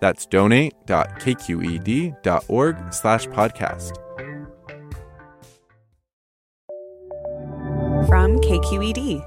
That's donate.kqed.org/podcast. From KQED.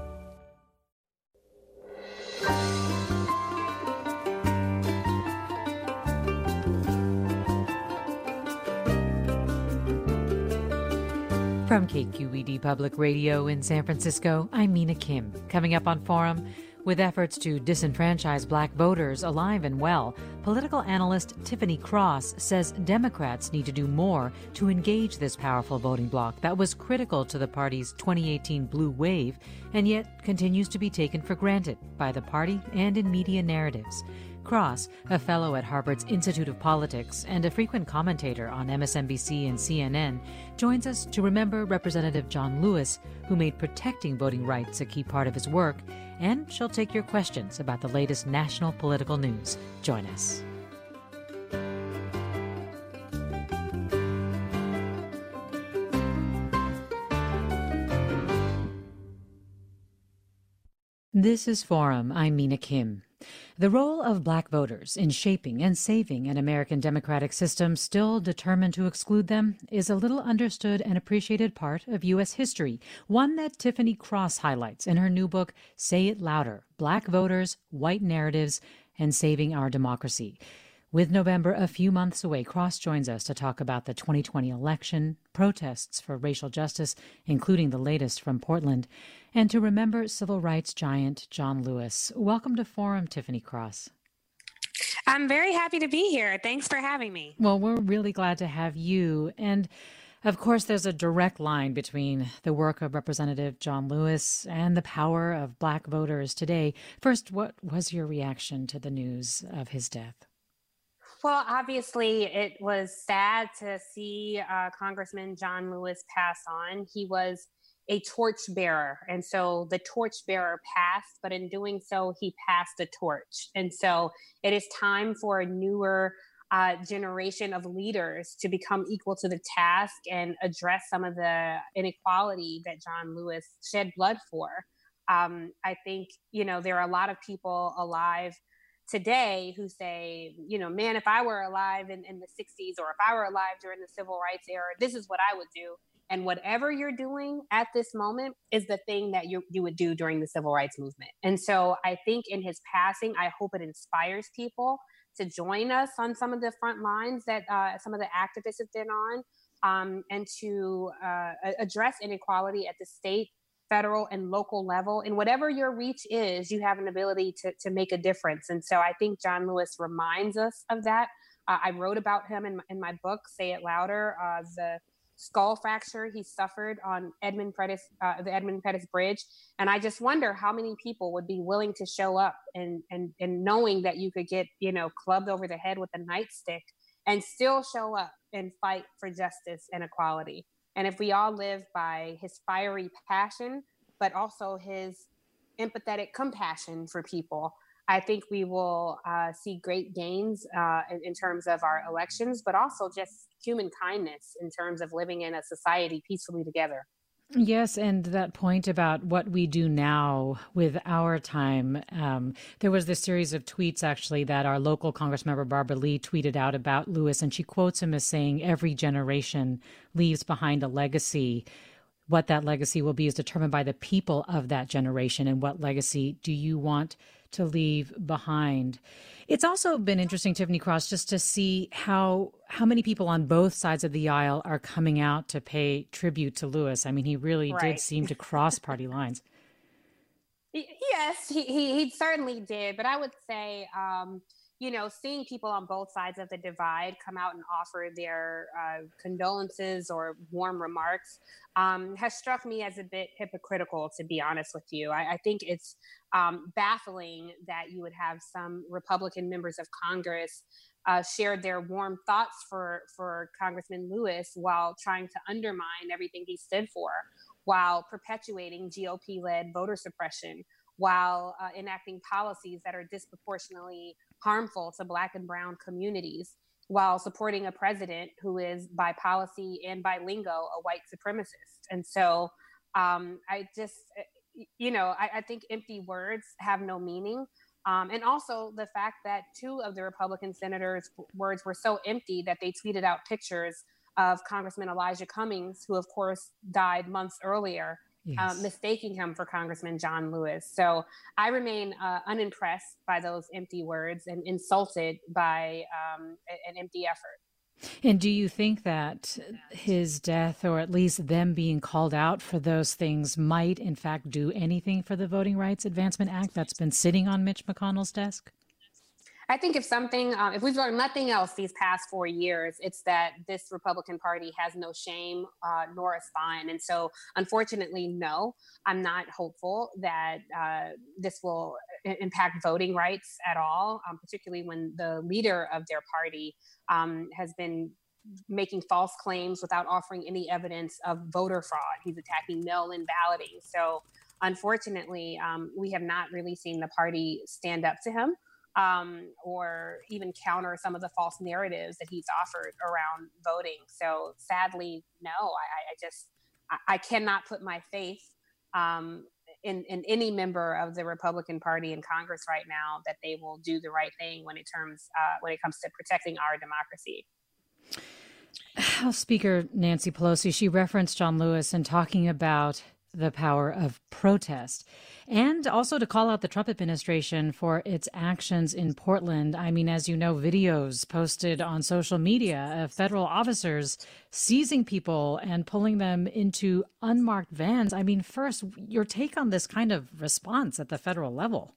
From KQED Public Radio in San Francisco, I'm Mina Kim. Coming up on Forum, with efforts to disenfranchise black voters alive and well, political analyst Tiffany Cross says Democrats need to do more to engage this powerful voting bloc that was critical to the party's 2018 blue wave and yet continues to be taken for granted by the party and in media narratives. Cross, a fellow at Harvard's Institute of Politics and a frequent commentator on MSNBC and CNN, joins us to remember Representative John Lewis, who made protecting voting rights a key part of his work, and she'll take your questions about the latest national political news. Join us. This is Forum. I'm Mina Kim. The role of black voters in shaping and saving an American democratic system still determined to exclude them is a little understood and appreciated part of U.S. history, one that Tiffany Cross highlights in her new book, Say It Louder: Black Voters, White Narratives, and Saving Our Democracy. With November a few months away, Cross joins us to talk about the 2020 election, protests for racial justice, including the latest from Portland, and to remember civil rights giant John Lewis. Welcome to Forum, Tiffany Cross. I'm very happy to be here. Thanks for having me. Well, we're really glad to have you. And of course, there's a direct line between the work of Representative John Lewis and the power of black voters today. First, what was your reaction to the news of his death? Well, obviously, it was sad to see Congressman John Lewis pass on. He was a torchbearer. And so the torchbearer passed, but in doing so, he passed the torch. And so it is time for a newer generation of leaders to become equal to the task and address some of the inequality that John Lewis shed blood for. I think, there are a lot of people alive today who say, man, if I were alive in the 60s, or if I were alive during the civil rights era, this is what I would do. And whatever you're doing at this moment is the thing that you would do during the civil rights movement. And so I think in his passing, I hope it inspires people to join us on some of the front lines that some of the activists have been on, and to address inequality at the state, federal, and local level. And whatever your reach is, you have an ability to make a difference. And so I think John Lewis reminds us of that. I wrote about him in my book, Say It Louder, the skull fracture he suffered on the Edmund Pettus Bridge. And I just wonder how many people would be willing to show up and knowing that you could get, clubbed over the head with a nightstick and still show up and fight for justice and equality. And if we all live by his fiery passion, but also his empathetic compassion for people, I think we will see great gains in terms of our elections, but also just human kindness in terms of living in a society peacefully together. Yes, and that point about what we do now with our time. There was this series of tweets, actually, that our local Congressmember Barbara Lee tweeted out about Lewis, and she quotes him as saying, "Every generation leaves behind a legacy. What that legacy will be is determined by the people of that generation." And what legacy do you want to leave behind. It's also been interesting, Tiffany Cross, just to see how many people on both sides of the aisle are coming out to pay tribute to Lewis. I mean, he really did seem to cross party lines. Yes, he certainly did. But I would say, you know, seeing people on both sides of the divide come out and offer their condolences or warm remarks has struck me as a bit hypocritical, to be honest with you. I think it's baffling that you would have some Republican members of Congress shared their warm thoughts for Congressman Lewis while trying to undermine everything he stood for, while perpetuating GOP-led voter suppression, while enacting policies that are disproportionately harmful to Black and Brown communities, while supporting a president who is, by policy and by lingo, a white supremacist. And so I just, you know, I think empty words have no meaning. And also the fact that two of the Republican senators' words were so empty that they tweeted out pictures of Congressman Elijah Cummings, who, of course, died months earlier, mistaking him for Congressman John Lewis. So I remain unimpressed by those empty words and insulted by an empty effort. And do you think that his death, or at least them being called out for those things, might in fact do anything for the Voting Rights Advancement Act that's been sitting on Mitch McConnell's desk? I think if something, if we've learned nothing else these past 4 years, it's that this Republican Party has no shame nor a spine. And so, unfortunately, no, I'm not hopeful that this will impact voting rights at all, particularly when the leader of their party has been making false claims without offering any evidence of voter fraud. He's attacking mail-in balloting. So, unfortunately, we have not really seen the party stand up to him, or even counter some of the false narratives that he's offered around voting. So sadly, no, I cannot put my faith in any member of the Republican Party in Congress right now that they will do the right thing when it comes to protecting our democracy. House Speaker Nancy Pelosi, she referenced John Lewis in talking about the power of protest, and also to call out the Trump administration for its actions in Portland. I mean, as you know, videos posted on social media of federal officers seizing people and pulling them into unmarked vans. I mean, first, your take on this kind of response at the federal level.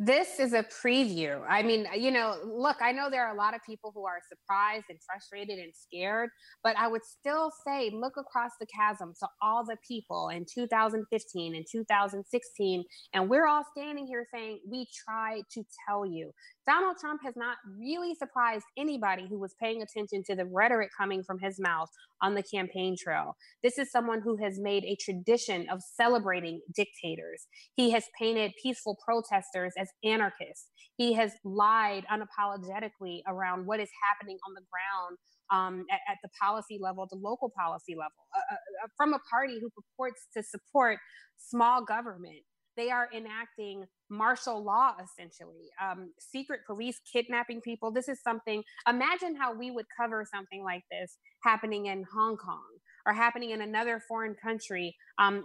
This is a preview. I mean, you know, look, I know there are a lot of people who are surprised and frustrated and scared, but I would still say, look across the chasm to all the people in 2015 and 2016. And we're all standing here saying, we tried to tell you. Donald Trump has not really surprised anybody who was paying attention to the rhetoric coming from his mouth on the campaign trail. This is someone who has made a tradition of celebrating dictators. He has painted peaceful protesters as anarchists. He has lied unapologetically around what is happening on the ground at the policy level, the local policy level, from a party who purports to support small government. They are enacting martial law, essentially, secret police kidnapping people. This is something, imagine how we would cover something like this happening in Hong Kong or happening in another foreign country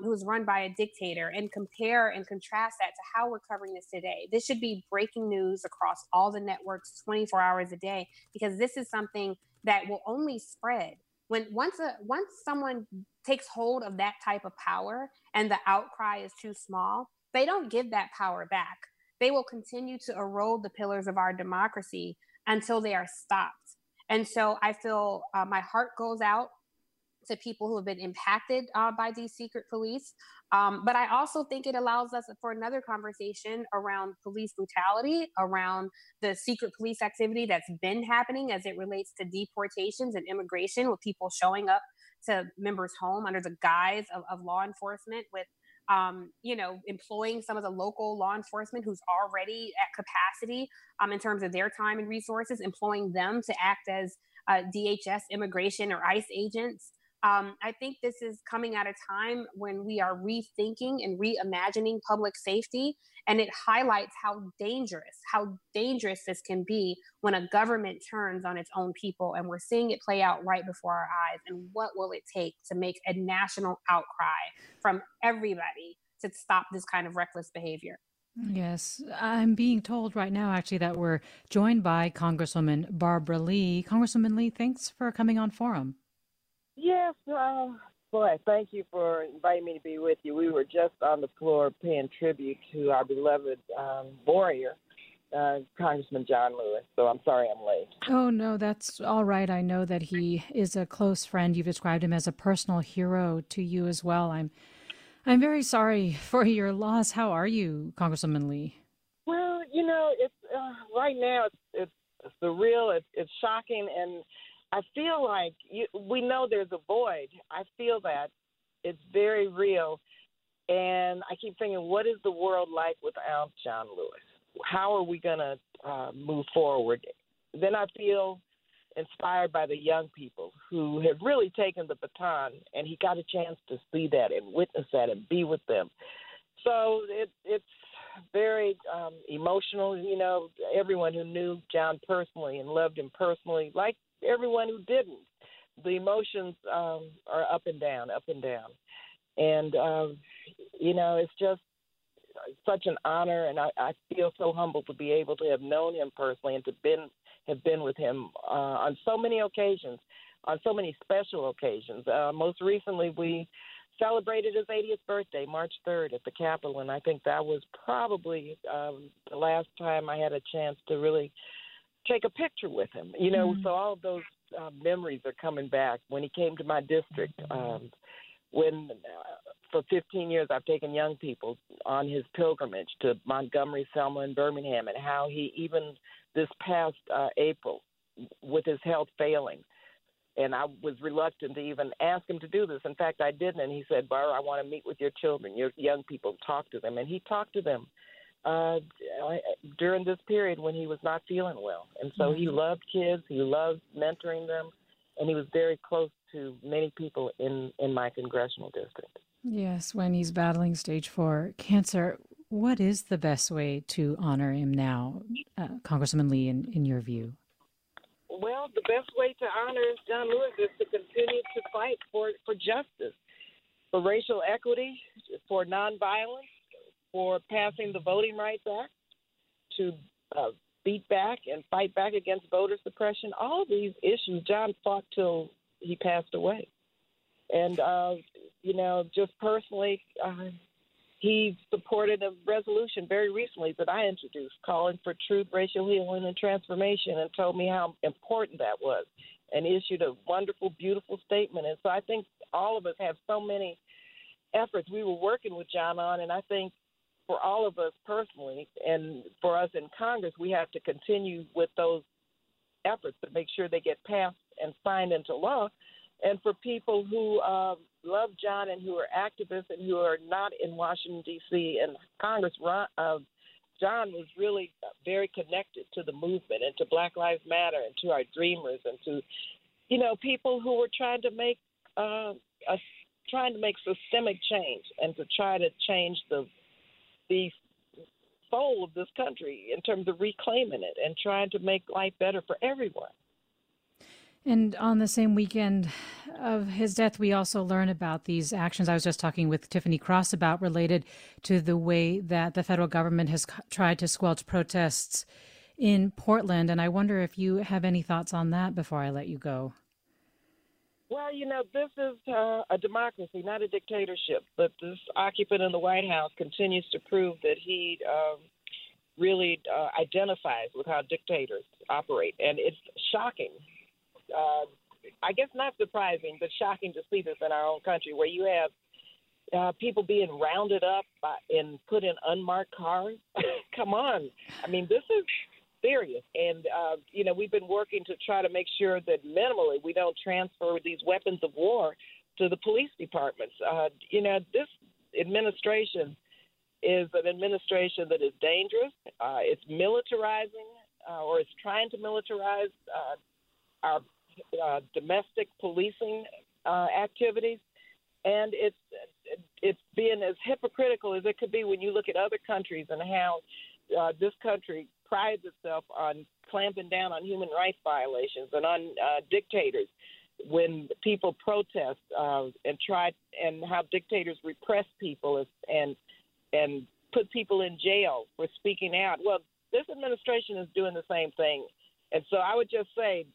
who's run by a dictator, and compare and contrast that to how we're covering this today. This should be breaking news across all the networks 24 hours a day, because this is something that will only spread. When once someone takes hold of that type of power and the outcry is too small, they don't give that power back. They will continue to erode the pillars of our democracy until they are stopped. And so I feel my heart goes out to people who have been impacted by these secret police. But I also think it allows us for another conversation around police brutality, around the secret police activity that's been happening as it relates to deportations and immigration, with people showing up to members' home under the guise of law enforcement, with you know, employing some of the local law enforcement who's already at capacity in terms of their time and resources, employing them to act as DHS immigration or ICE agents. I think this is coming at a time when we are rethinking and reimagining public safety, and it highlights how dangerous this can be when a government turns on its own people, and we're seeing it play out right before our eyes. And what will it take to make a national outcry from everybody to stop this kind of reckless behavior? Yes, I'm being told right now, actually, that we're joined by Congresswoman Barbara Lee. Congresswoman Lee, thanks for coming on Forum. Yes, boy, thank you for inviting me to be with you. We were just on the floor paying tribute to our beloved warrior, Congressman John Lewis, so I'm sorry I'm late. Oh, no, that's all right. I know that he is a close friend. You've described him as a personal hero to you as well. I'm very sorry for your loss. How are you, Congresswoman Lee? Well, you know, it's right now it's surreal. It's shocking, and I feel like we know there's a void. I feel that it's very real, and I keep thinking, what is the world like without John Lewis? How are we going to move forward? Then I feel inspired by the young people who have really taken the baton, and he got a chance to see that and witness that and be with them. So it's very emotional. You know, everyone who knew John personally and loved him personally, like everyone who didn't, the emotions are up and down. And, you know, it's just such an honor, and I feel so humbled to be able to have known him personally and to have been with him on so many occasions, on so many special occasions. Most recently, we celebrated his 80th birthday, March 3rd, at the Capitol, and I think that was probably the last time I had a chance to really take a picture with him. You know, so all of those memories are coming back. When he came to my district, for 15 years, I've taken young people on his pilgrimage to Montgomery, Selma, and Birmingham, and how he, even this past April, with his health failing, and I was reluctant to even ask him to do this. In fact, I didn't, and he said, Barbara, I want to meet with your children, your young people, talk to them. And he talked to them during this period when he was not feeling well. And so he loved kids, he loved mentoring them, and he was very close to many people in my congressional district. Yes, when he's battling stage 4 cancer, what is the best way to honor him now, Congresswoman Lee, in your view? Well, the best way to honor John Lewis is to continue to fight for justice, for racial equity, for nonviolence, for passing the Voting Rights Act, to beat back and fight back against voter suppression. All of these issues John fought till he passed away. And, you know, just personally, he supported a resolution very recently that I introduced calling for truth, racial healing, and transformation, and told me how important that was, and issued a wonderful, beautiful statement. And so I think all of us have so many efforts we were working with John on, and I think for all of us personally and for us in Congress, we have to continue with those efforts to make sure they get passed and signed into law. And for people who love John and who are activists and who are not in Washington, D.C., and Congress, John was really very connected to the movement and to Black Lives Matter and to our dreamers and to, you know, people who were trying to make systemic change and to try to change the soul of this country in terms of reclaiming it and trying to make life better for everyone. And on the same weekend of his death, we also learn about these actions I was just talking with Tiffany Cross about, related to the way that the federal government has tried to squelch protests in Portland. And I wonder if you have any thoughts on that before I let you go. Well, you know, this is a democracy, not a dictatorship. But this occupant in the White House continues to prove that he really identifies with how dictators operate. And it's shocking. I guess not surprising, but shocking to see this in our own country, where you have people being rounded up and put in unmarked cars. Come on. I mean, this is serious. And, you know, we've been working to try to make sure that minimally we don't transfer these weapons of war to the police departments. You know, this administration is an administration that is dangerous. It's militarizing or it's trying to militarize our domestic policing activities, and it's being as hypocritical as it could be when you look at other countries and how this country prides itself on clamping down on human rights violations and on dictators when people protest and how dictators repress people and put people in jail for speaking out. Well, this administration is doing the same thing. And so I would just say,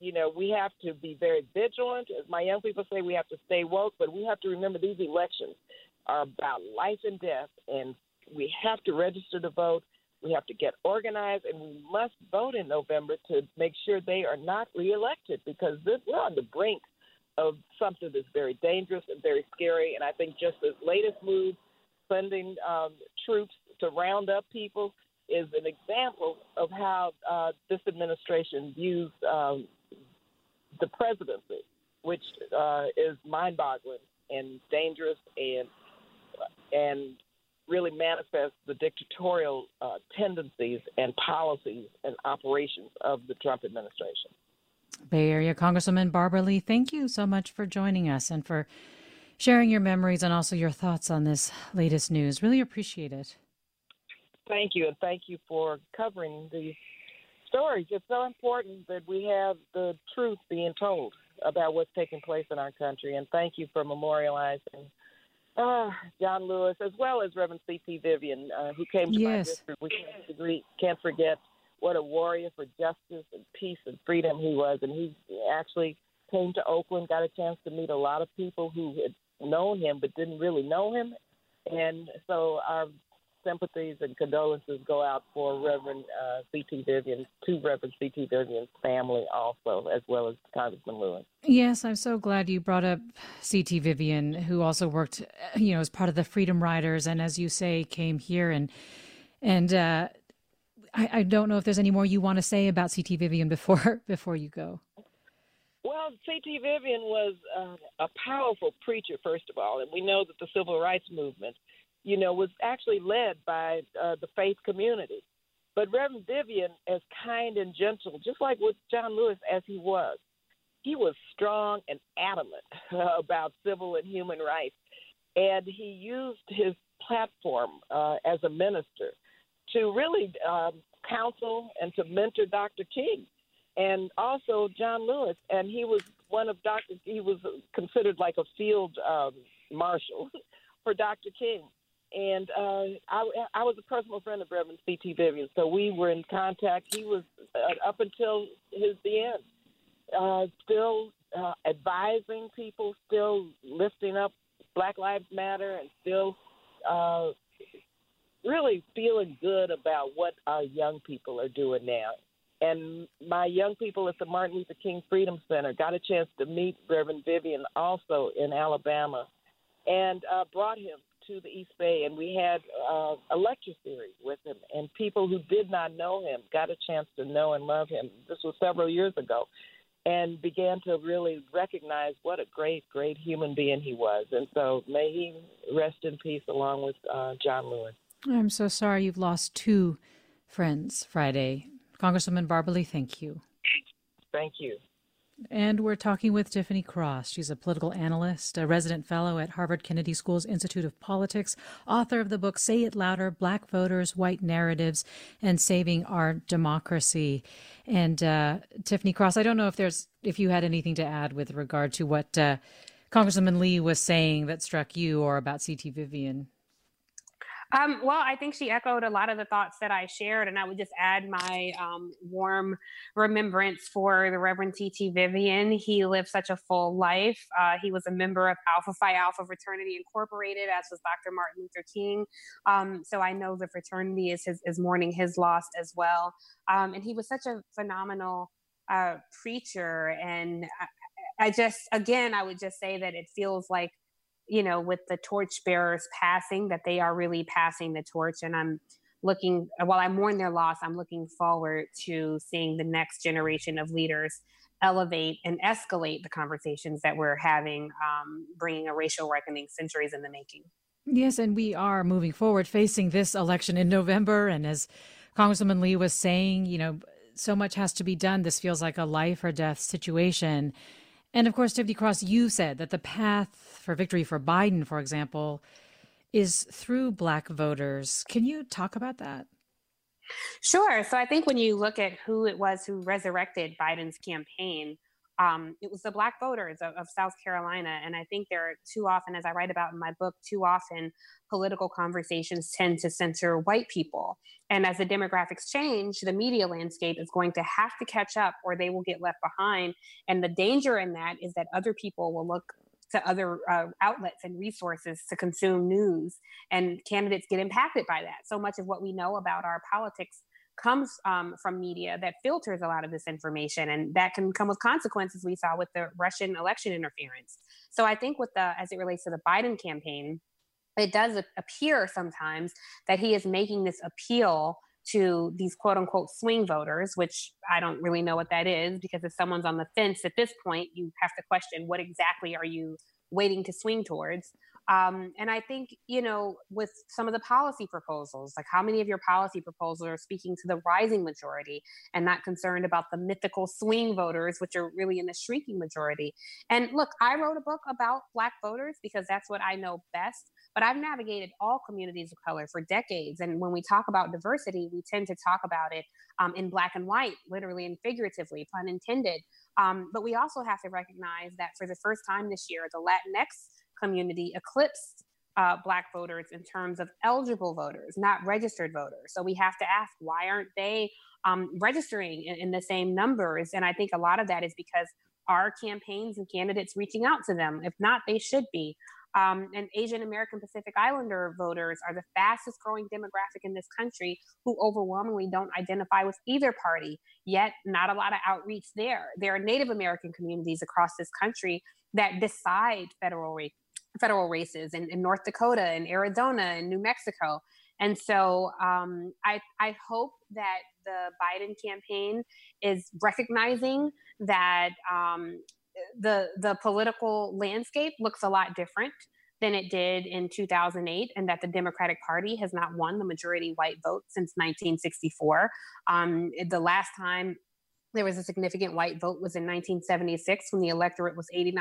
you know, we have to be very vigilant. As my young people say, we have to stay woke, but we have to remember these elections are about life and death, and we have to register to vote. We have to get organized, and we must vote in November to make sure they are not reelected, because we're on the brink of something that's very dangerous and very scary. And I think just this latest move, sending troops to round up people, is an example of how this administration views the presidency, which is mind-boggling and dangerous and really manifests the dictatorial tendencies and policies and operations of the Trump administration. Bay Area Congresswoman Barbara Lee, thank you so much for joining us and for sharing your memories and also your thoughts on this latest news. Really appreciate it. Thank you, and thank you for covering these stories. It's so important that we have the truth being told about what's taking place in our country, and thank you for memorializing John Lewis, as well as Reverend C.T. Vivian, who came to my district. We can't forget what a warrior for justice and peace and freedom he was. And he actually came to Oakland, got a chance to meet a lot of people who had known him but didn't really know him. And so our sympathies and condolences go out for Reverend C.T. Vivian, to Reverend C.T. Vivian's family also, as well as Congressman Lewis. Yes, I'm so glad you brought up C.T. Vivian, who also worked, you know, as part of the Freedom Riders, and as you say, came here. And I don't know if there's any more you want to say about C.T. Vivian before you go. Well, C.T. Vivian was a powerful preacher, first of all, and we know that the Civil Rights Movement, you know, was actually led by the faith community. But Reverend Vivian, as kind and gentle, just like with John Lewis as he was strong and adamant about civil and human rights. And he used his platform as a minister to really counsel and to mentor Dr. King and also John Lewis. And he was he was considered like a field marshal for Dr. King. And I was a personal friend of Reverend C.T. Vivian, so we were in contact. He was, up until the end, still advising people, still lifting up Black Lives Matter, and still really feeling good about what our young people are doing now. And my young people at the Martin Luther King Freedom Center got a chance to meet Reverend Vivian also in Alabama, and brought him to the East Bay, and we had a lecture series with him, and people who did not know him got a chance to know and love him. This was several years ago, and began to really recognize what a great, great human being he was. And so may he rest in peace, along with John Lewis. I'm so sorry you've lost two friends Friday. Congresswoman Barbara Lee, thank you. Thank you. And we're talking with Tiffany Cross. She's a political analyst, a resident fellow at Harvard Kennedy School's Institute of Politics, author of the book Say It Louder, Black Voters, White Narratives, and Saving Our Democracy. And Tiffany Cross, I don't know if you had anything to add with regard to what Congresswoman Lee was saying that struck you, or about C.T. Vivian. Well, I think she echoed a lot of the thoughts that I shared, and I would just add my warm remembrance for the Reverend C.T. Vivian. He lived such a full life. He was a member of Alpha Phi Alpha Fraternity Incorporated, as was Dr. Martin Luther King. So I know the fraternity is mourning his loss as well. And he was such a phenomenal preacher. And I would just say that it feels like, you know, with the torchbearers passing, that they are really passing the torch. And while I mourn their loss, I'm looking forward to seeing the next generation of leaders elevate and escalate the conversations that we're having, bringing a racial reckoning centuries in the making. Yes, and we are moving forward, facing this election in November. And as Congresswoman Lee was saying, you know, so much has to be done. This feels like a life or death situation. And of course, Tiffany Cross, you said that the path for victory for Biden, for example, is through Black voters. Can you talk about that? Sure. So I think when you look at who it was who resurrected Biden's campaign, It was the Black voters of South Carolina. And I think there are too often, as I write about in my book, too often political conversations tend to center white people. And as the demographics change, the media landscape is going to have to catch up or they will get left behind. And the danger in that is that other people will look to other outlets and resources to consume news, and candidates get impacted by that. So much of what we know about our politics comes from media that filters a lot of this information, and that can come with consequences we saw with the Russian election interference. So I think with the, as it relates to the Biden campaign, it does appear sometimes that he is making this appeal to these quote unquote swing voters, which I don't really know what that is, because if someone's on the fence at this point, you have to question what exactly are you waiting to swing towards. And I think, you know, with some of the policy proposals, like how many of your policy proposals are speaking to the rising majority and not concerned about the mythical swing voters, which are really in the shrinking majority. And look, I wrote a book about Black voters because that's what I know best, but I've navigated all communities of color for decades. And when we talk about diversity, we tend to talk about it in black and white, literally and figuratively, pun intended. But we also have to recognize that for the first time this year, the Latinx community eclipsed Black voters in terms of eligible voters, not registered voters. So we have to ask, why aren't they registering in the same numbers? And I think a lot of that is because our campaigns and candidates reaching out to them. If not, they should be. And Asian American Pacific Islander voters are the fastest growing demographic in this country, who overwhelmingly don't identify with either party, yet not a lot of outreach there. There are Native American communities across this country that decide federal races in North Dakota and Arizona and New Mexico. And so I hope that the Biden campaign is recognizing that the political landscape looks a lot different than it did in 2008, and that the Democratic Party has not won the majority white vote since 1964. The last time there was a significant white vote was in 1976, when the electorate was 89%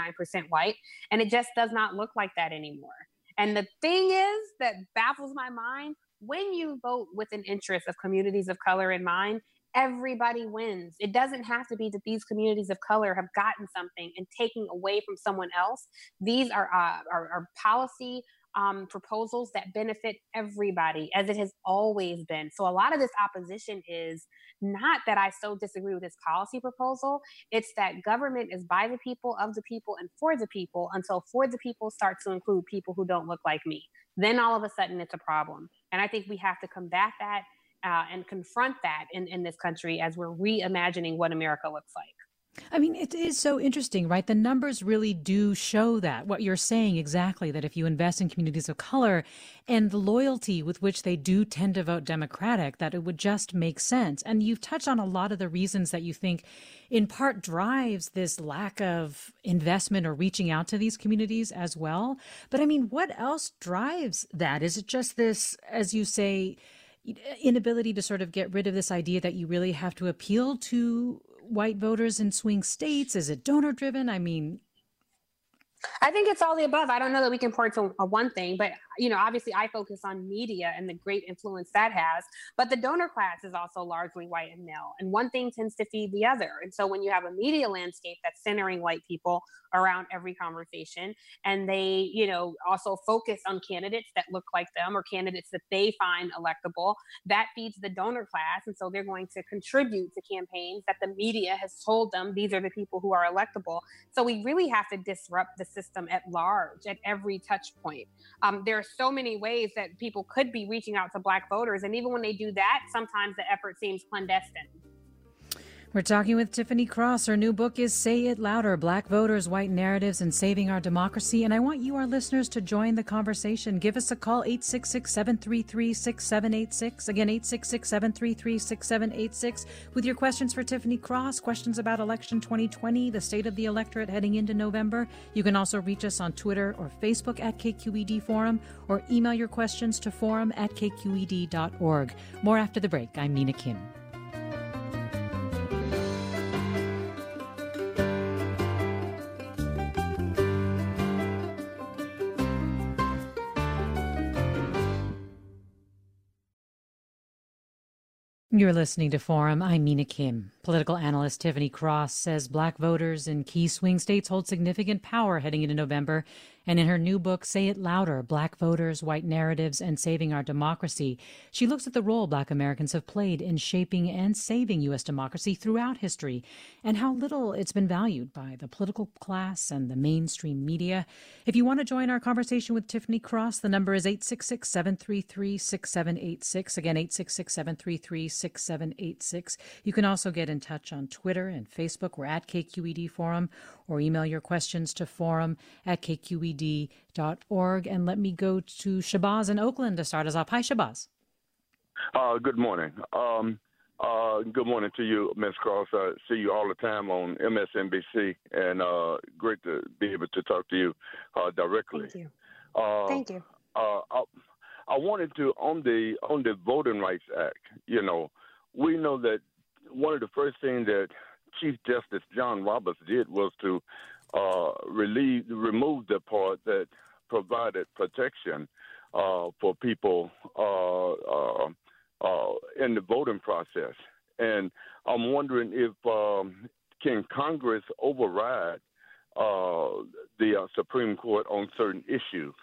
white. And it just does not look like that anymore. And the thing is that baffles my mind, when you vote with an interest of communities of color in mind, everybody wins. It doesn't have to be that these communities of color have gotten something and taking away from someone else. These are policy proposals that benefit everybody, as it has always been. So a lot of this opposition is not that I so disagree with this policy proposal. It's that government is by the people, of the people, and for the people, until for the people starts to include people who don't look like me. Then all of a sudden it's a problem. And I think we have to combat that and confront that in this country as we're reimagining what America looks like. I mean, it is so interesting, right? The numbers really do show that, what you're saying exactly, that if you invest in communities of color and the loyalty with which they do tend to vote Democratic, that it would just make sense. And you've touched on a lot of the reasons that you think in part drives this lack of investment or reaching out to these communities as well. But I mean, what else drives that? Is it just this, as you say, inability to sort of get rid of this idea that you really have to appeal to white voters in swing states? Is it donor driven? I mean, I think it's all the above. I don't know that we can point to one thing, but, you know, obviously I focus on media and the great influence that has, but the donor class is also largely white and male, and one thing tends to feed the other. And so when you have a media landscape that's centering white people around every conversation, and they, you know, also focus on candidates that look like them or candidates that they find electable, that feeds the donor class. And so they're going to contribute to campaigns that the media has told them, these are the people who are electable. So we really have to disrupt the system at large, at every touch point. There are so many ways that people could be reaching out to Black voters. And even when they do that, sometimes the effort seems clandestine. We're talking with Tiffany Cross. Her new book is Say It Louder, Black Voters, White Narratives, and Saving Our Democracy. And I want you, our listeners, to join the conversation. Give us a call, 866-733-6786. Again, 866-733-6786. With your questions for Tiffany Cross, questions about election 2020, the state of the electorate heading into November. You can also reach us on Twitter or Facebook at KQED Forum, or email your questions to forum@kqed.org. More after the break. I'm Nina Kim. You're listening to Forum. I'm Mina Kim. Political analyst Tiffany Cross says Black voters in key swing states hold significant power heading into November. And in her new book, Say It Louder, Black Voters, White Narratives, and Saving Our Democracy, she looks at the role Black Americans have played in shaping and saving U.S. democracy throughout history and how little it's been valued by the political class and the mainstream media. If you want to join our conversation with Tiffany Cross, the number is 866-733-6786. Again, 866-733-6786. You can also get in touch on Twitter and Facebook. We're at KQED Forum, or email your questions to forum@kqed.org. And let me go to Shabazz in Oakland to start us off. Hi, Shabazz. Good morning. Good morning to you, Ms. Cross. I see you all the time on MSNBC, and great to be able to talk to you directly. Thank you. I wanted to, on the Voting Rights Act, you know, we know that one of the first things that Chief Justice John Roberts did was to remove the part that provided protection for people in the voting process. And I'm wondering if can Congress override the Supreme Court on certain issues?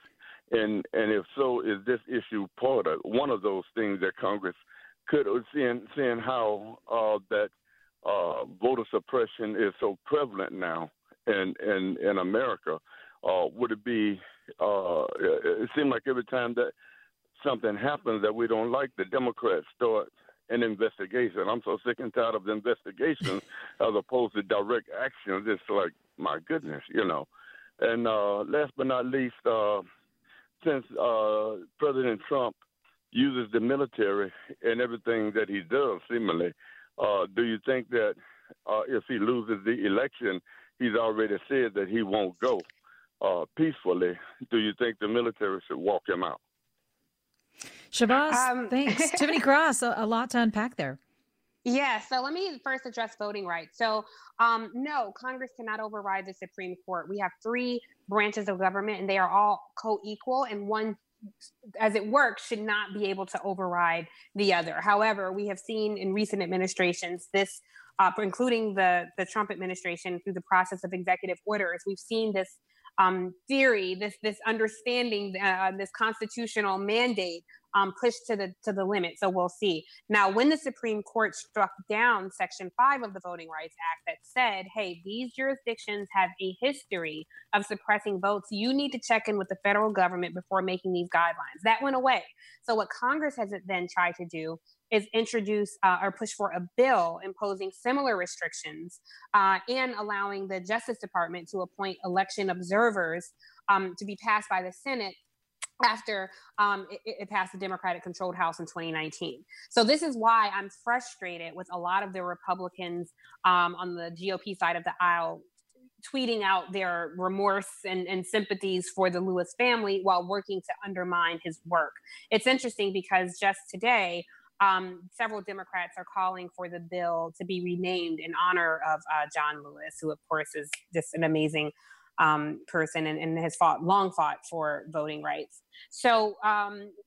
And if so, is this issue part of one of those things that Congress could, seeing how that voter suppression is so prevalent now in America, would it be it seems like every time that something happens that we don't like, the Democrats start an investigation. I'm so sick and tired of the investigations as opposed to direct actions. It's like, my goodness, you know. And last but not least, since President Trump uses the military and everything that he does, seemingly, do you think that if he loses the election, he's already said that he won't go peacefully, do you think the military should walk him out? Shabazz, thanks. Tiffany Cross, a lot to unpack there. Yeah, so let me first address voting rights. So no, Congress cannot override the Supreme Court. We have three branches of government, and they are all co-equal, and one, as it works, should not be able to override the other. However, we have seen in recent administrations this, including the Trump administration, through the process of executive orders, we've seen this theory, this understanding, this constitutional mandate pushed to the limit. So we'll see. Now, when the Supreme Court struck down Section 5 of the Voting Rights Act that said, hey, these jurisdictions have a history of suppressing votes, you need to check in with the federal government before making these guidelines. That went away. So what Congress has then tried to do is introduce or push for a bill imposing similar restrictions and allowing the Justice Department to appoint election observers to be passed by the Senate after it passed the Democratic-controlled House in 2019. So this is why I'm frustrated with a lot of the Republicans on the GOP side of the aisle tweeting out their remorse and sympathies for the Lewis family while working to undermine his work. It's interesting because just today, several Democrats are calling for the bill to be renamed in honor of John Lewis, who, of course, is just an amazing person and has long fought for voting rights. So,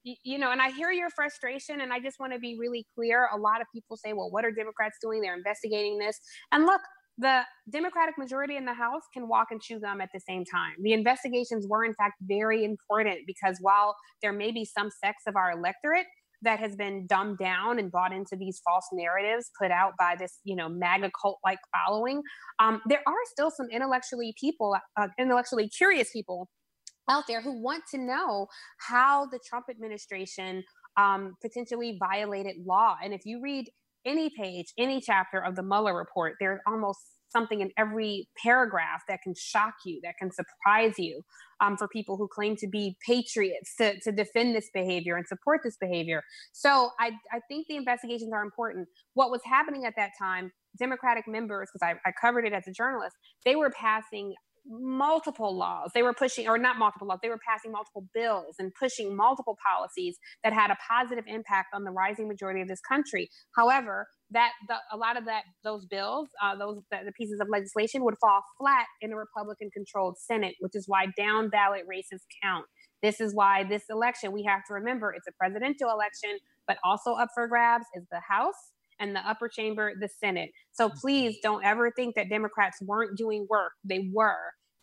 you know, and I hear your frustration, and I just want to be really clear. A lot of people say, well, what are Democrats doing? They're investigating this. And look, the Democratic majority in the House can walk and chew gum at the same time. The investigations were, in fact, very important because while there may be some sects of our electorate that has been dumbed down and bought into these false narratives put out by this, you know, MAGA cult-like following, there are still some intellectually curious people out there who want to know how the Trump administration potentially violated law. And if you read any page, any chapter of the Mueller report, there's almost something in every paragraph that can shock you, that can surprise you, for people who claim to be patriots to defend this behavior and support this behavior. So I think the investigations are important. What was happening at that time, Democratic members, because I covered it as a journalist, they were passing multiple laws. They were pushing, or not multiple laws, they were passing multiple bills and pushing multiple policies that had a positive impact on the rising majority of this country. However, a lot of those bills, the pieces of legislation would fall flat in a Republican-controlled Senate, which is why down-ballot races count. This is why this election, we have to remember, it's a presidential election, but also up for grabs is the House and the upper chamber, the Senate. So please don't ever think that Democrats weren't doing work. They were.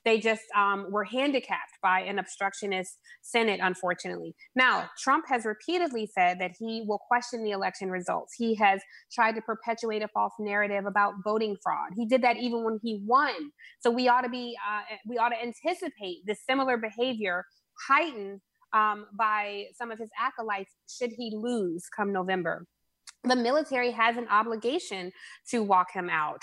They just were handicapped by an obstructionist Senate, unfortunately. Now, Trump has repeatedly said that he will question the election results. He has tried to perpetuate a false narrative about voting fraud. He did that even when he won. So we ought to anticipate this similar behavior heightened by some of his acolytes should he lose come November. The military has an obligation to walk him out.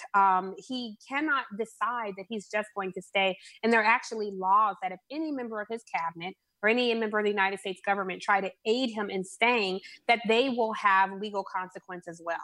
He cannot decide that he's just going to stay. And there are actually laws that if any member of his cabinet or any member of the United States government try to aid him in staying, that they will have legal consequence as well.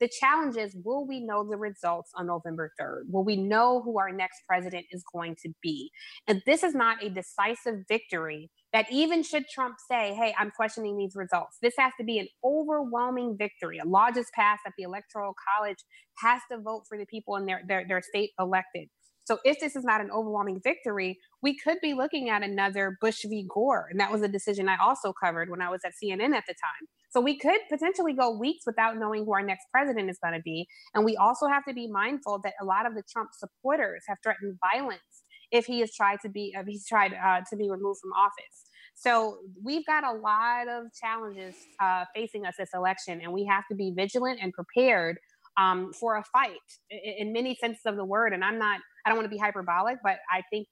The challenge is, will we know the results on November 3rd? Will we know who our next president is going to be? And this is not a decisive victory that even should Trump say, hey, I'm questioning these results. This has to be an overwhelming victory. A law just passed that the Electoral College has to vote for the people in their state elected. So if this is not an overwhelming victory, we could be looking at another Bush v. Gore. And that was a decision I also covered when I was at CNN at the time. So we could potentially go weeks without knowing who our next president is going to be. And we also have to be mindful that a lot of the Trump supporters have threatened violence if he is tried to be removed from office. So we've got a lot of challenges facing us this election, and we have to be vigilant and prepared for a fight in many senses of the word. And I don't want to be hyperbolic, but I think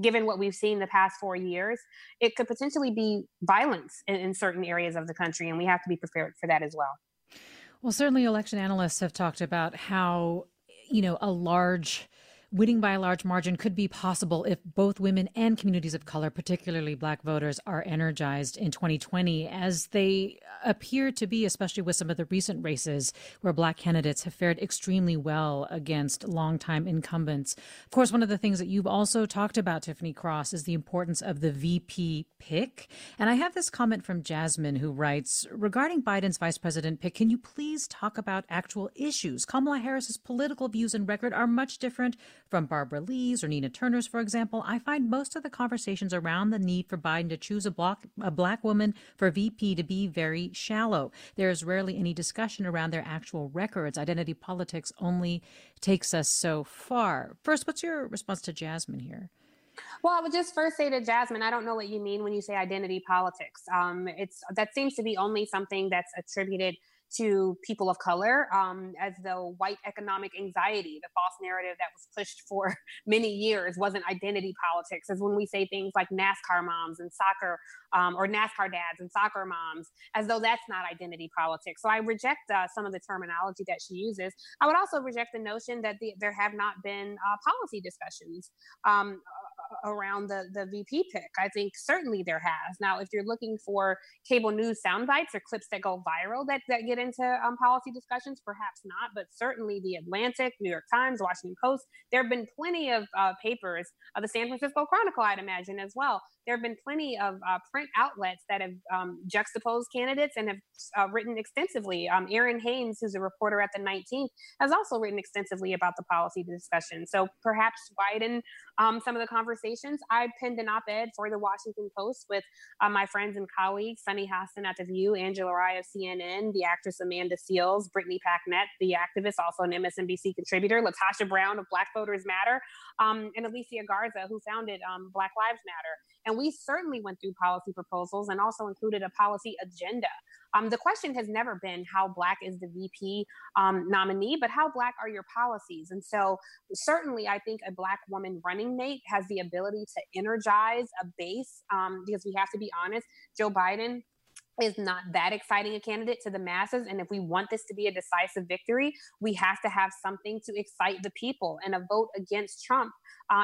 given what we've seen the past 4 years, it could potentially be violence in certain areas of the country, and we have to be prepared for that as well. Well, certainly election analysts have talked about how, winning by a large margin could be possible if both women and communities of color, particularly Black voters, are energized in 2020, as they appear to be, especially with some of the recent races where Black candidates have fared extremely well against longtime incumbents. Of course, one of the things that you've also talked about, Tiffany Cross, is the importance of the VP pick. And I have this comment from Jasmine, who writes, regarding Biden's vice president pick, can you please talk about actual issues? Kamala Harris's political views and record are much different from Barbara Lee's or Nina Turner's, for example. I find most of the conversations around the need for Biden to choose a Black woman for VP to be very shallow. There is rarely any discussion around their actual records. Identity politics only takes us so far. First, what's your response to Jasmine here? Well, I would just first say to Jasmine, I don't know what you mean when you say identity politics. That seems to be only something that's attributed to people of color, as though white economic anxiety, the false narrative that was pushed for many years, wasn't identity politics. As when we say things like NASCAR moms and soccer, or NASCAR dads and soccer moms, as though that's not identity politics. So I reject some of the terminology that she uses. I would also reject the notion that there have not been policy discussions around the VP pick. I think certainly there has. Now, if you're looking for cable news sound bites or clips that go viral that get into policy discussions, perhaps not, but certainly The Atlantic, New York Times, Washington Post, there have been plenty of papers, the San Francisco Chronicle, I'd imagine as well. There have been plenty of print outlets that have juxtaposed candidates and have written extensively. Aaron Haynes, who's a reporter at the 19th, has also written extensively about the policy discussion. So perhaps widen some of the conversations. I penned an op-ed for the Washington Post with my friends and colleagues, Sunny Hostin at The View, Angela Rye of CNN, the actress Amanda Seales, Brittany Packnett, the activist, also an MSNBC contributor, Latasha Brown of Black Voters Matter, and Alicia Garza, who founded Black Lives Matter. And we certainly went through policy proposals and also included a policy agenda. The question has never been how Black is the VP nominee, but how Black are your policies? And so certainly I think a Black woman running mate has the ability to energize a base, because we have to be honest, Joe Biden is not that exciting a candidate to the masses. And if we want this to be a decisive victory, we have to have something to excite the people. And a vote against Trump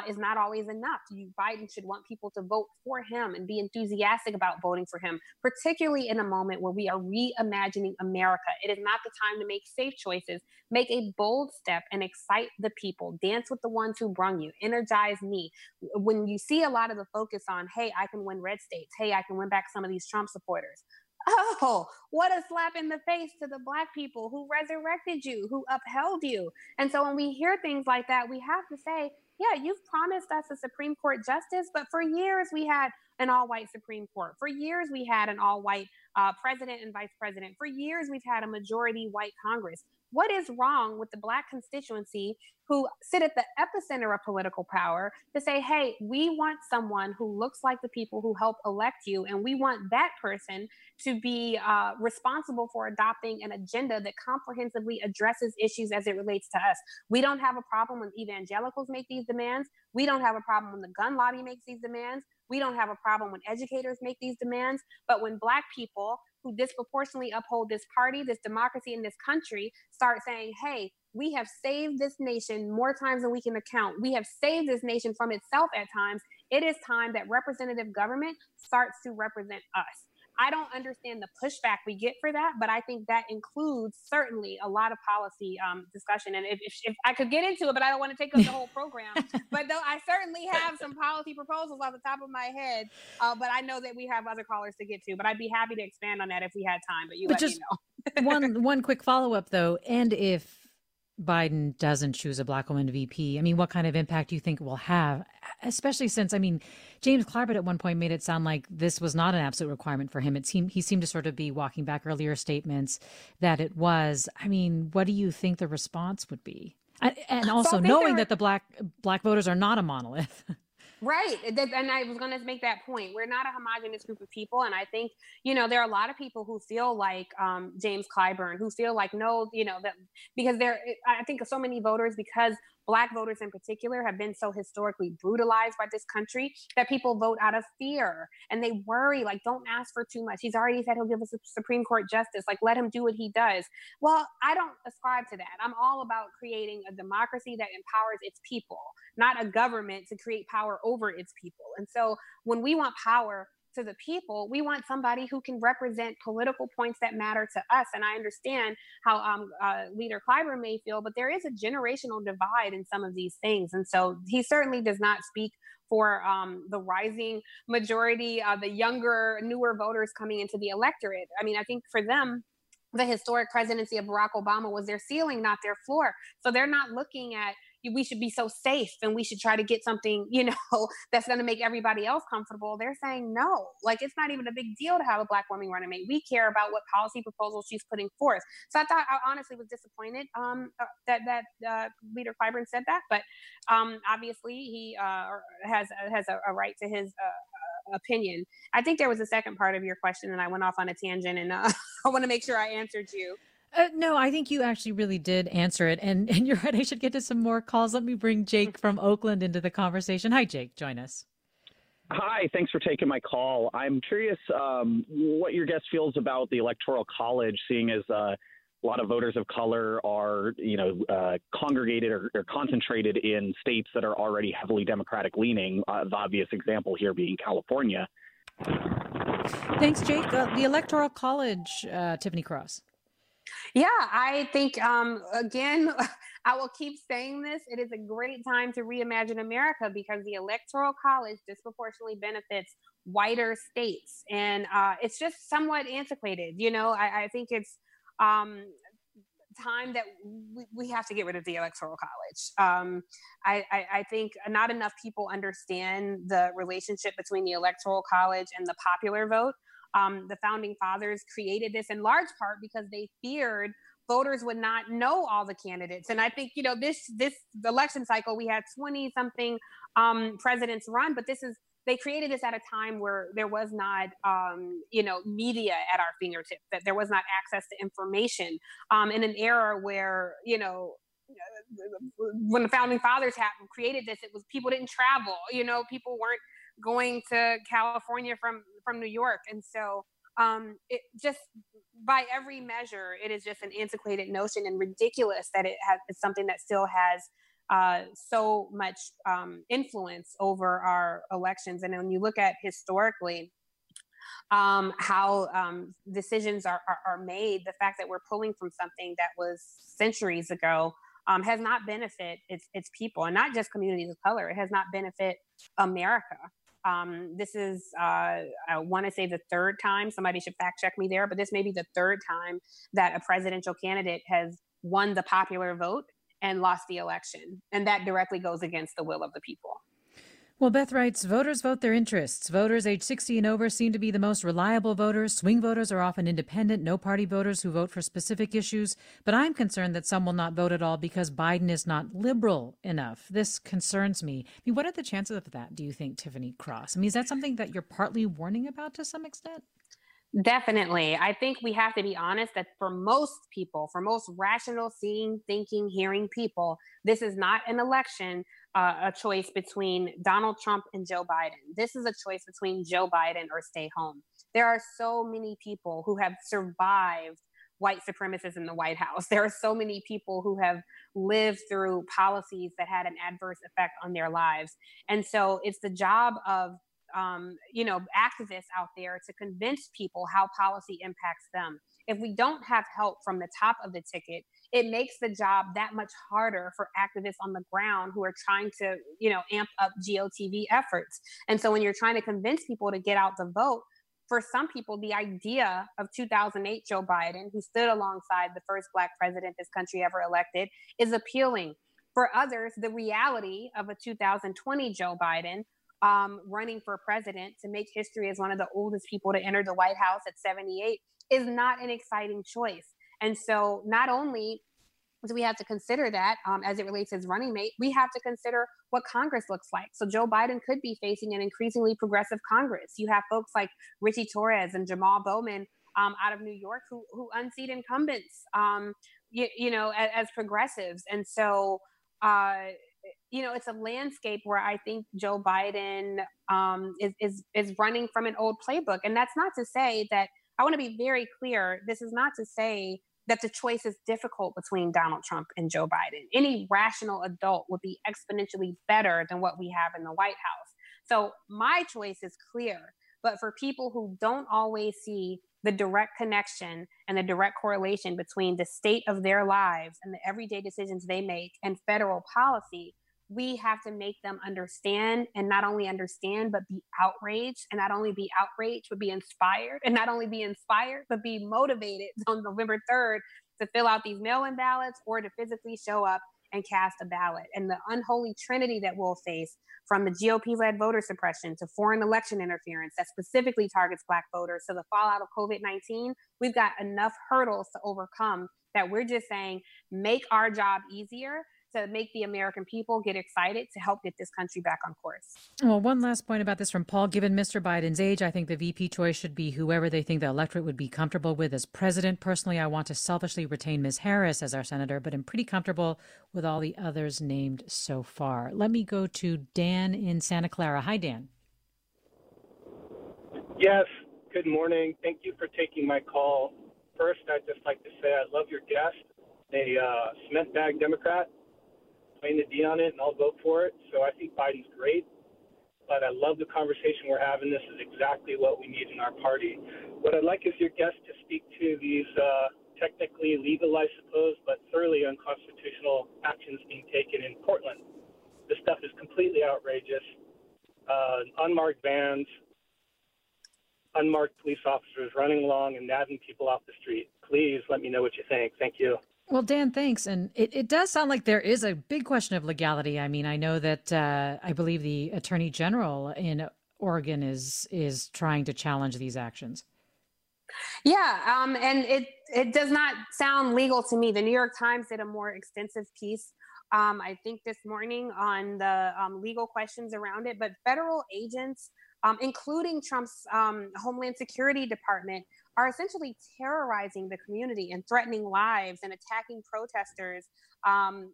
is not always enough. Biden should want people to vote for him and be enthusiastic about voting for him, particularly in a moment where we are reimagining America. It is not the time to make safe choices. Make a bold step and excite the people. Dance with the ones who brung you. Energize me. When you see a lot of the focus on, hey, I can win red states. Hey, I can win back some of these Trump supporters. Oh, what a slap in the face to the Black people who resurrected you, who upheld you. And so when we hear things like that, we have to say, yeah, you've promised us a Supreme Court justice, but for years we had an all-white Supreme Court. For years we had an all-white president and vice president. For years we've had a majority white Congress. What is wrong with the Black constituency who sit at the epicenter of political power to say, hey, we want someone who looks like the people who help elect you, and we want that person to be responsible for adopting an agenda that comprehensively addresses issues as it relates to us. We don't have a problem when evangelicals make these demands. We don't have a problem when the gun lobby makes these demands. We don't have a problem when educators make these demands. But when Black people who disproportionately uphold this party, this democracy in this country, start saying, hey, we have saved this nation more times than we can account. We have saved this nation from itself at times. It is time that representative government starts to represent us. I don't understand the pushback we get for that, but I think that includes certainly a lot of policy discussion. And if I could get into it, but I don't want to take up the whole program, but though I certainly have some policy proposals off the top of my head, but I know that we have other callers to get to, but I'd be happy to expand on that if we had time, but let me know. one quick follow-up though. And if Biden doesn't choose a Black woman VP, I mean, what kind of impact do you think it will have? Especially since, I mean, James Clyburn at one point made it sound like this was not an absolute requirement for him. He seemed to sort of be walking back earlier statements that it was. I mean, what do you think the response would be? And also knowing that the black voters are not a monolith. Right. And I was going to make that point. We're not a homogenous group of people. And I think, you know, there are a lot of people who feel like James Clyburn, who feel like, no, you know, that because I think so many voters, because Black voters in particular have been so historically brutalized by this country, that people vote out of fear and they worry, like, don't ask for too much. He's already said he'll give us a Supreme Court justice, like, let him do what he does. Well, I don't ascribe to that. I'm all about creating a democracy that empowers its people, not a government to create power over its people. And so when we want power to the people, we want somebody who can represent political points that matter to us. And I understand how Leader Clyburn may feel, but there is a generational divide in some of these things. And so he certainly does not speak for the rising majority, the younger, newer voters coming into the electorate. I mean, I think for them, the historic presidency of Barack Obama was their ceiling, not their floor. So they're not looking at, we should be so safe and we should try to get something, you know, that's going to make everybody else comfortable. They're saying, no, like, it's not even a big deal to have a Black woman running mate. We care about what policy proposals she's putting forth. So I thought, I honestly was disappointed that Leader Clyburn said that, but obviously he has a right to his opinion. I think there was a second part of your question and I went off on a tangent, and I want to make sure I answered you. No, I think you actually really did answer it. And you're right, I should get to some more calls. Let me bring Jake from Oakland into the conversation. Hi, Jake. Join us. Hi. Thanks for taking my call. I'm curious what your guest feels about the Electoral College, seeing as a lot of voters of color are, you know, congregated or concentrated in states that are already heavily Democratic leaning, the obvious example here being California. Thanks, Jake. The Electoral College, Tiffany Cross. Yeah, I think, again, I will keep saying this. It is a great time to reimagine America because the Electoral College disproportionately benefits whiter states. And it's just somewhat antiquated. You know, I think it's time that we have to get rid of the Electoral College. I think not enough people understand the relationship between the Electoral College and the popular vote. The founding fathers created this in large part because they feared voters would not know all the candidates. And I think, you know, this election cycle, we had 20 something presidents run, but they created this at a time where there was not, you know, media at our fingertips, that there was not access to information in an era where, you know, when the founding fathers created this, it was people didn't travel, you know, people weren't going to California from New York. And so it just, by every measure, it is just an antiquated notion and ridiculous that it's something that still has so much influence over our elections. And when you look at historically how decisions are made, the fact that we're pulling from something that was centuries ago has not benefited its people, and not just communities of color. It has not benefited America. This is, I want to say the third time, somebody should fact check me there, but this may be the third time that a presidential candidate has won the popular vote and lost the election. And that directly goes against the will of the people. Well, Beth writes, voters vote their interests. Voters age 60 and over seem to be the most reliable voters. Swing voters are often independent, no-party voters who vote for specific issues. But I'm concerned that some will not vote at all because Biden is not liberal enough. This concerns me. I mean, what are the chances of that, do you think, Tiffany Cross? I mean, is that something that you're partly warning about to some extent? Definitely. I think we have to be honest that for most people, for most rational, seeing, thinking, hearing people, this is not an election, a choice between Donald Trump and Joe Biden. This is a choice between Joe Biden or stay home. There are so many people who have survived white supremacists in the White House. There are so many people who have lived through policies that had an adverse effect on their lives. And so it's the job of activists out there to convince people how policy impacts them. If we don't have help from the top of the ticket, it makes the job that much harder for activists on the ground who are trying to, amp up GOTV efforts. And so when you're trying to convince people to get out the vote, for some people, the idea of 2008 Joe Biden, who stood alongside the first Black president this country ever elected, is appealing. For others, the reality of a 2020 Joe Biden running for president to make history as one of the oldest people to enter the White House at 78 is not an exciting choice. And so not only do we have to consider that as it relates to his running mate, we have to consider what Congress looks like. So Joe Biden could be facing an increasingly progressive Congress. You have folks like Richie Torres and Jamal Bowman out of New York who unseat incumbents, as progressives. And so, it's a landscape where I think Joe Biden is running from an old playbook. And that's not to say that, I want to be very clear, this is not to say that the choice is difficult between Donald Trump and Joe Biden. Any rational adult would be exponentially better than what we have in the White House. So my choice is clear. But for people who don't always see the direct connection and the direct correlation between the state of their lives and the everyday decisions they make and federal policy, we have to make them understand, and not only understand, but be outraged, and not only be outraged, but be inspired, and not only be inspired, but be motivated on November 3rd to fill out these mail-in ballots or to physically show up and cast a ballot. And the unholy trinity that we'll face, from the GOP-led voter suppression to foreign election interference that specifically targets Black voters to the fallout of COVID-19, we've got enough hurdles to overcome that we're just saying, make our job easier to make the American people get excited to help get this country back on course. Well, one last point about this from Paul. Given Mr. Biden's age, I think the VP choice should be whoever they think the electorate would be comfortable with as president. Personally, I want to selfishly retain Ms. Harris as our senator, but I'm pretty comfortable with all the others named so far. Let me go to Dan in Santa Clara. Hi, Dan. Yes, good morning. Thank you for taking my call. First, I'd just like to say I love your guest, a cement bag Democrat. The D on it, and I'll vote for it. So I think Biden's great, but I love the conversation we're having. This is exactly what we need in our party. What I'd like is your guest to speak to these technically legal, I suppose, but thoroughly unconstitutional actions being taken in Portland. This stuff is completely outrageous. Unmarked vans, unmarked police officers running along and nabbing people off the street. Please let me know what you think. Thank you. Well, Dan, thanks. And it does sound like there is a big question of legality. I mean, I know that I believe the attorney general in Oregon is trying to challenge these actions. Yeah. And it does not sound legal to me. The New York Times did a more extensive piece, I think this morning, on the legal questions around it. But federal agents, including Trump's Homeland Security Department, are essentially terrorizing the community and threatening lives and attacking protesters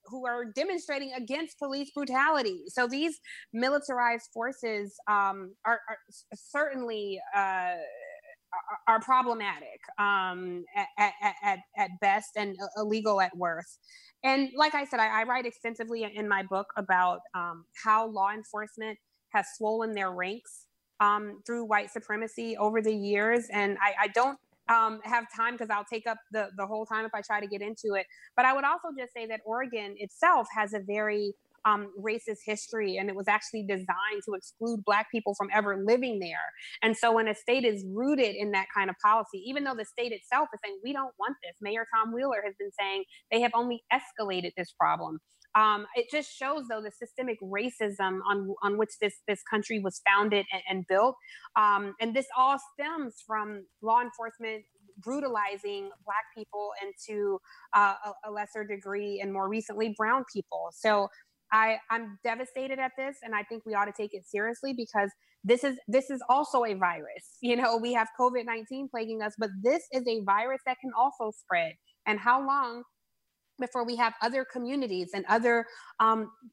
who are demonstrating against police brutality. So these militarized forces are certainly are problematic at best and illegal at worst. And like I said, I write extensively in my book about how law enforcement has swollen their ranks through white supremacy over the years. And I don't have time, because I'll take up the whole time if I try to get into it. But I would also just say that Oregon itself has a very racist history, and it was actually designed to exclude Black people from ever living there. And so when a state is rooted in that kind of policy, even though the state itself is saying, we don't want this, Mayor Tom Wheeler has been saying they have only escalated this problem. It just shows, though, the systemic racism on which this country was founded and built. And this all stems from law enforcement brutalizing Black people and to a lesser degree and more recently brown people. So I'm devastated at this, and I think we ought to take it seriously, because this is also a virus. You know, we have COVID-19 plaguing us, but this is a virus that can also spread. And how long before we have other communities and other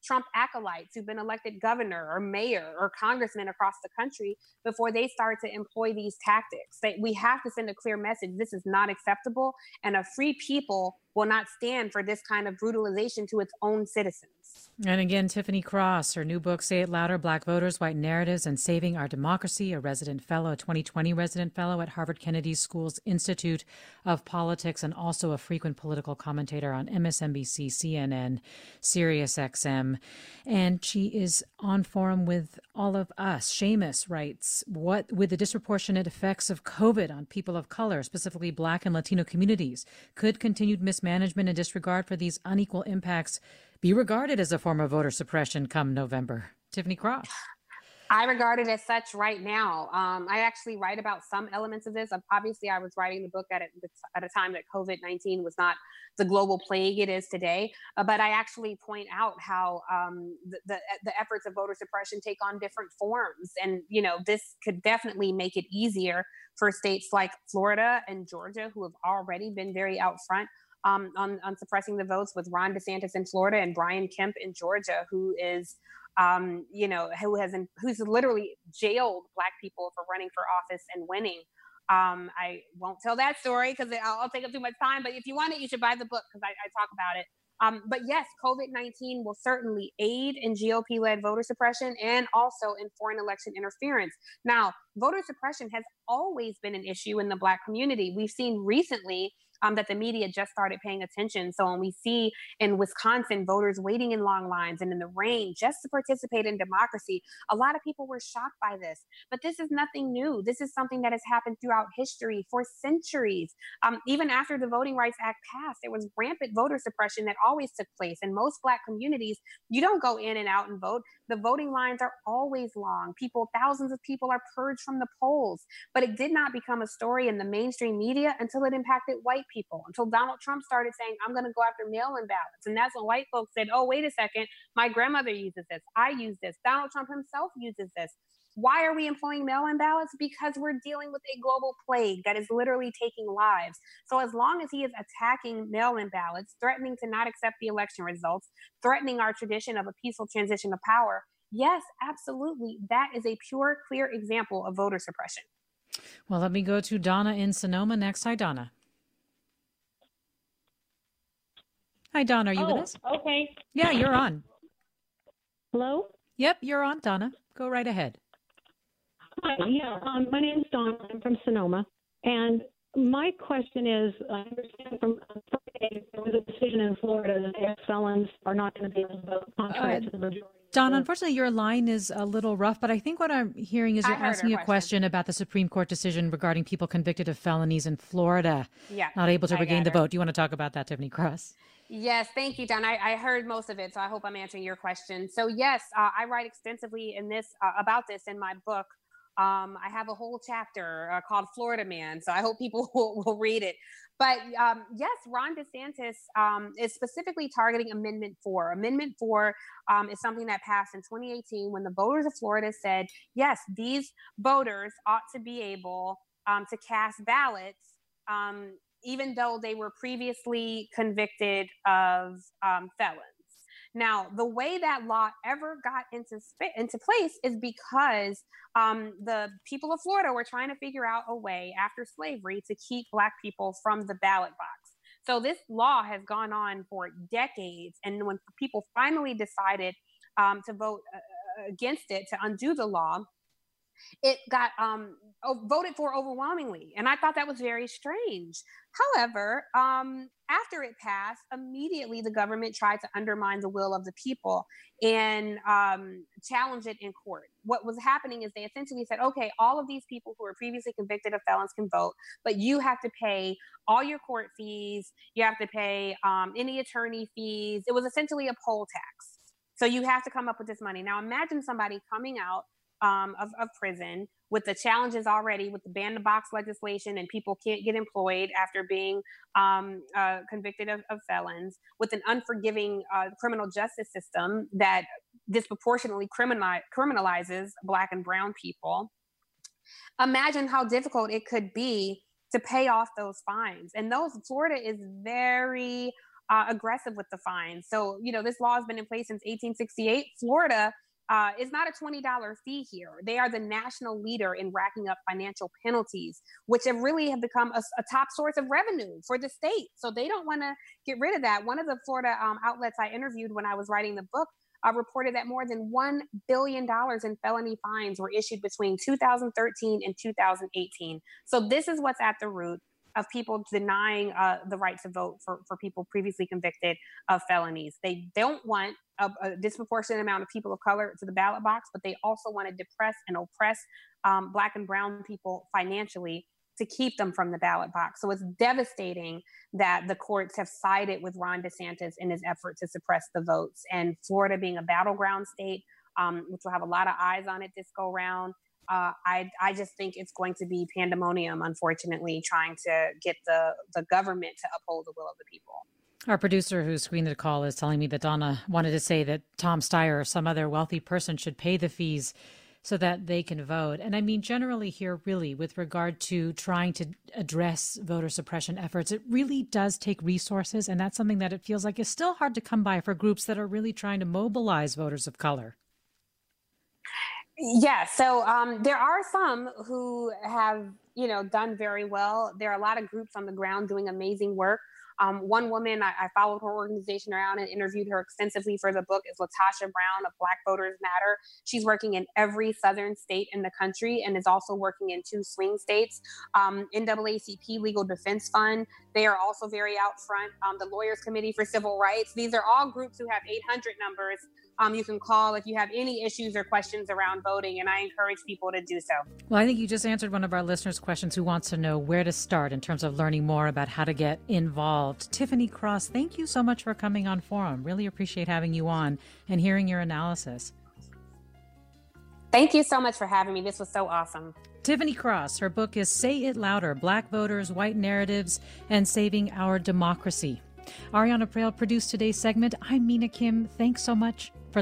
Trump acolytes who've been elected governor or mayor or congressman across the country before they start to employ these tactics? That we have to send a clear message: this is not acceptable, and a free people will not stand for this kind of brutalization to its own citizens. And again, Tiffany Cross, her new book, Say It Louder, Black Voters, White Narratives, and Saving Our Democracy, a resident fellow, a 2020 resident fellow at Harvard Kennedy School's Institute of Politics, and also a frequent political commentator on MSNBC, CNN, SiriusXM. And she is on forum with all of us. Seamus writes, what with the disproportionate effects of COVID on people of color, specifically Black and Latino communities, could continued mismanagement and disregard for these unequal impacts be regarded as a form of voter suppression come November? Tiffany Cross. I regard it as such right now. I actually write about some elements of this. Obviously, I was writing the book at a time that COVID-19 was not the global plague it is today. But I actually point out how the efforts of voter suppression take on different forms. And, you know, this could definitely make it easier for states like Florida and Georgia, who have already been very out front on suppressing the votes, with Ron DeSantis in Florida and Brian Kemp in Georgia, who is, who's literally jailed Black people for running for office and winning. I won't tell that story because I'll take up too much time, but if you want it, you should buy the book because I talk about it. But yes, COVID-19 will certainly aid in GOP-led voter suppression and also in foreign election interference. Now, voter suppression has always been an issue in the Black community. We've seen recently that the media just started paying attention. So when we see in Wisconsin voters waiting in long lines and in the rain just to participate in democracy, a lot of people were shocked by this. But this is nothing new. This is something that has happened throughout history for centuries. Even after the Voting Rights Act passed, there was rampant voter suppression that always took place. In most Black communities, you don't go in and out and vote. The voting lines are always long. Thousands of people are purged from the polls. But it did not become a story in the mainstream media until it impacted white people, until Donald Trump started saying, I'm going to go after mail-in ballots. And that's when white folks said, oh, wait a second, my grandmother uses this. I use this. Donald Trump himself uses this. Why are we employing mail-in ballots? Because we're dealing with a global plague that is literally taking lives. So as long as he is attacking mail-in ballots, threatening to not accept the election results, threatening our tradition of a peaceful transition of power, yes, absolutely, that is a pure, clear example of voter suppression. Well, let me go to Donna in Sonoma next. Hi, Donna. Hi, Donna. Are you with us? Okay. Yeah, you're on. Hello? Yep, you're on, Donna. Go right ahead. Hi. Yeah, my name's Donna. I'm from Sonoma. And my question is, I understand from Friday there was a decision in Florida that ex-felons are not going to be able to vote contrary to the majority. Donna, unfortunately, your line is a little rough, but I think what I'm hearing is you're asking a question about the Supreme Court decision regarding people convicted of felonies in Florida not able to regain the vote. Do you want to talk about that, Tiffany Cross? Yes, thank you, Don. I heard most of it, so I hope I'm answering your question. So yes, I write extensively in this about this in my book. I have a whole chapter called Florida Man, so I hope people will read it. But yes, Ron DeSantis is specifically targeting Amendment 4. Amendment 4 is something that passed in 2018 when the voters of Florida said, yes, these voters ought to be able to cast ballots even though they were previously convicted of felons. Now, the way that law ever got into place is because the people of Florida were trying to figure out a way after slavery to keep Black people from the ballot box. So this law has gone on for decades. And when people finally decided to vote against it, to undo the law, It got voted for overwhelmingly. And I thought that was very strange. However, after it passed, immediately the government tried to undermine the will of the people and challenge it in court. What was happening is they essentially said, okay, all of these people who were previously convicted of felons can vote, but you have to pay all your court fees. You have to pay any attorney fees. It was essentially a poll tax. So you have to come up with this money. Now imagine somebody coming out of prison with the challenges already with the ban the box legislation and people can't get employed after being convicted of felons, with an unforgiving criminal justice system that disproportionately criminalizes Black and brown people. Imagine how difficult it could be to pay off those fines. And those, Florida is very aggressive with the fines. So, you know, this law has been in place since 1868. Florida is not a $20 fee here. They are the national leader in racking up financial penalties, which have really have become a top source of revenue for the state. So they don't want to get rid of that. One of the Florida outlets I interviewed when I was writing the book reported that more than $1 billion in felony fines were issued between 2013 and 2018. So this is what's at the root of people denying the right to vote for people previously convicted of felonies. They don't want a disproportionate amount of people of color to the ballot box, but they also want to depress and oppress Black and brown people financially to keep them from the ballot box. So it's devastating that the courts have sided with Ron DeSantis in his effort to suppress the votes. And Florida being a battleground state, which will have a lot of eyes on it this go round, I just think it's going to be pandemonium, unfortunately, trying to get the government to uphold the will of the people. Our producer who screened the call is telling me that Donna wanted to say that Tom Steyer or some other wealthy person should pay the fees so that they can vote. And I mean, generally here, really, with regard to trying to address voter suppression efforts, it really does take resources. And that's something that it feels like is still hard to come by for groups that are really trying to mobilize voters of color. Yeah, so there are some who have, you know, done very well. There are a lot of groups on the ground doing amazing work. One woman, I followed her organization around and interviewed her extensively for the book, is Latasha Brown of Black Voters Matter. She's working in every southern state in the country and is also working in 2 swing states. NAACP Legal Defense Fund, they are also very out front. The Lawyers Committee for Civil Rights, these are all groups who have 800 numbers you can call if you have any issues or questions around voting, and I encourage people to do so. Well, I think you just answered one of our listeners' questions who wants to know where to start in terms of learning more about how to get involved. Tiffany Cross, thank you so much for coming on Forum. Really appreciate having you on and hearing your analysis. Thank you so much for having me. This was so awesome. Tiffany Cross, her book is Say It Louder, Black Voters, White Narratives, and Saving Our Democracy. Ariana Prale produced today's segment. I'm Mina Kim. Thanks so much for